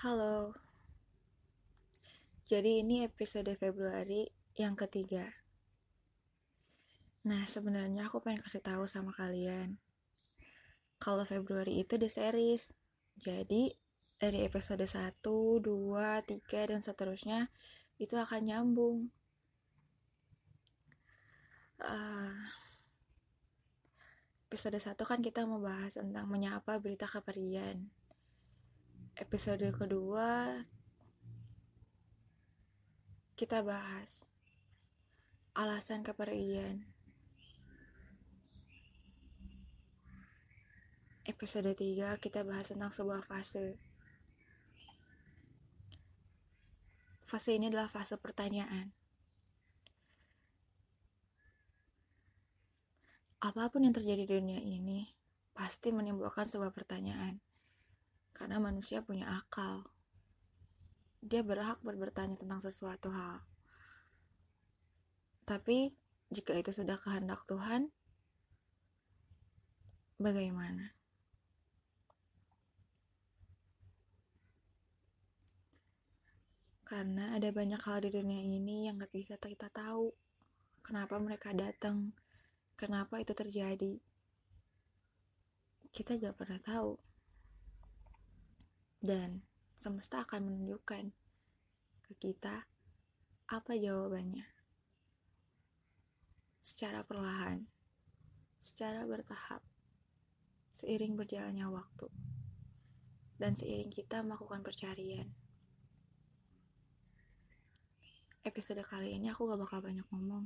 Halo, jadi ini episode Februari yang ketiga. Nah, sebenarnya aku pengen kasih tahu sama kalian kalau Februari itu the series. Jadi dari episode 1, 2, 3, dan seterusnya itu akan nyambung. Episode 1 kan kita membahas tentang menyapa berita keperian. Episode kedua kita bahas alasan kepergian. Episode 3 kita bahas tentang sebuah fase. Fase ini adalah fase pertanyaan. Apapun yang terjadi di dunia ini pasti menimbulkan sebuah pertanyaan. Karena manusia punya akal, dia berhak bertanya tentang sesuatu hal. Tapi jika itu sudah kehendak Tuhan, bagaimana? Karena ada banyak hal di dunia ini yang gak bisa kita tahu. Kenapa mereka datang? Kenapa itu terjadi? Kita gak pernah tahu. Dan semesta akan menunjukkan ke kita apa jawabannya. Secara perlahan, secara bertahap, seiring berjalannya waktu, dan seiring kita melakukan pencarian. Episode kali ini aku gak bakal banyak ngomong.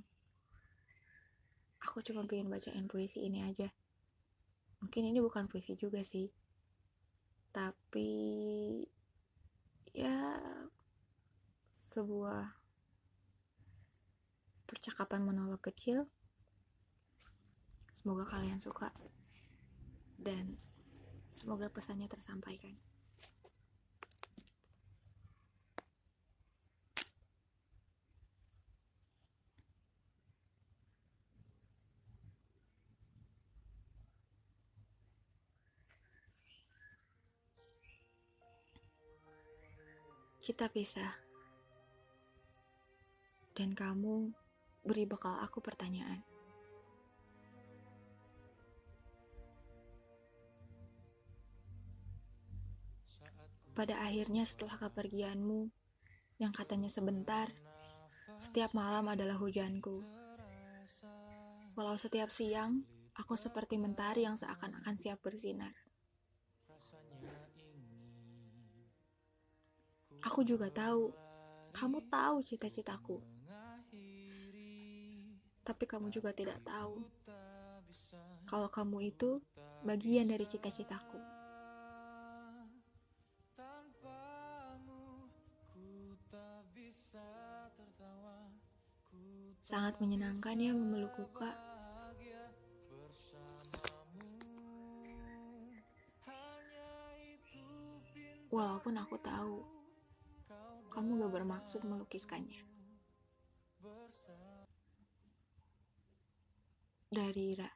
Aku cuma pengen bacain puisi ini aja. Mungkin ini bukan puisi juga sih, tapi ya sebuah percakapan monolog kecil. Semoga kalian suka dan semoga pesannya tersampaikan. Kita pisah, dan kamu beri bekal aku pertanyaan. Pada akhirnya setelah kepergianmu, yang katanya sebentar, setiap malam adalah hujanku. Walau setiap siang, aku seperti mentari yang seakan-akan siap bersinar. Aku juga tahu, kamu tahu cita-citaku. Tapi kamu juga tidak tahu kalau kamu itu bagian dari cita-citaku. Sangat menyenangkan ya memelukku, Kak. Walaupun aku tahu kamu gak bermaksud melukiskannya. Dari Ira,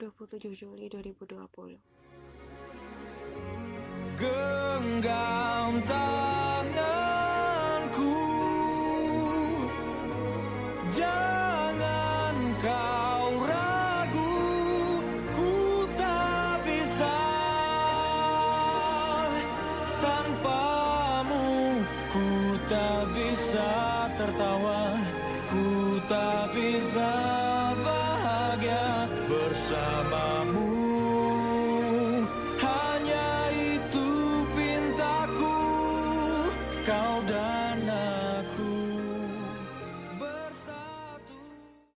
27 Juli 2020. Genggam tanganku, jangan kau ragu, ku tak bisa. Tak bisa tertawa, ku tak bisa bahagia bersamamu. Hanya itu pintaku, kau dan aku.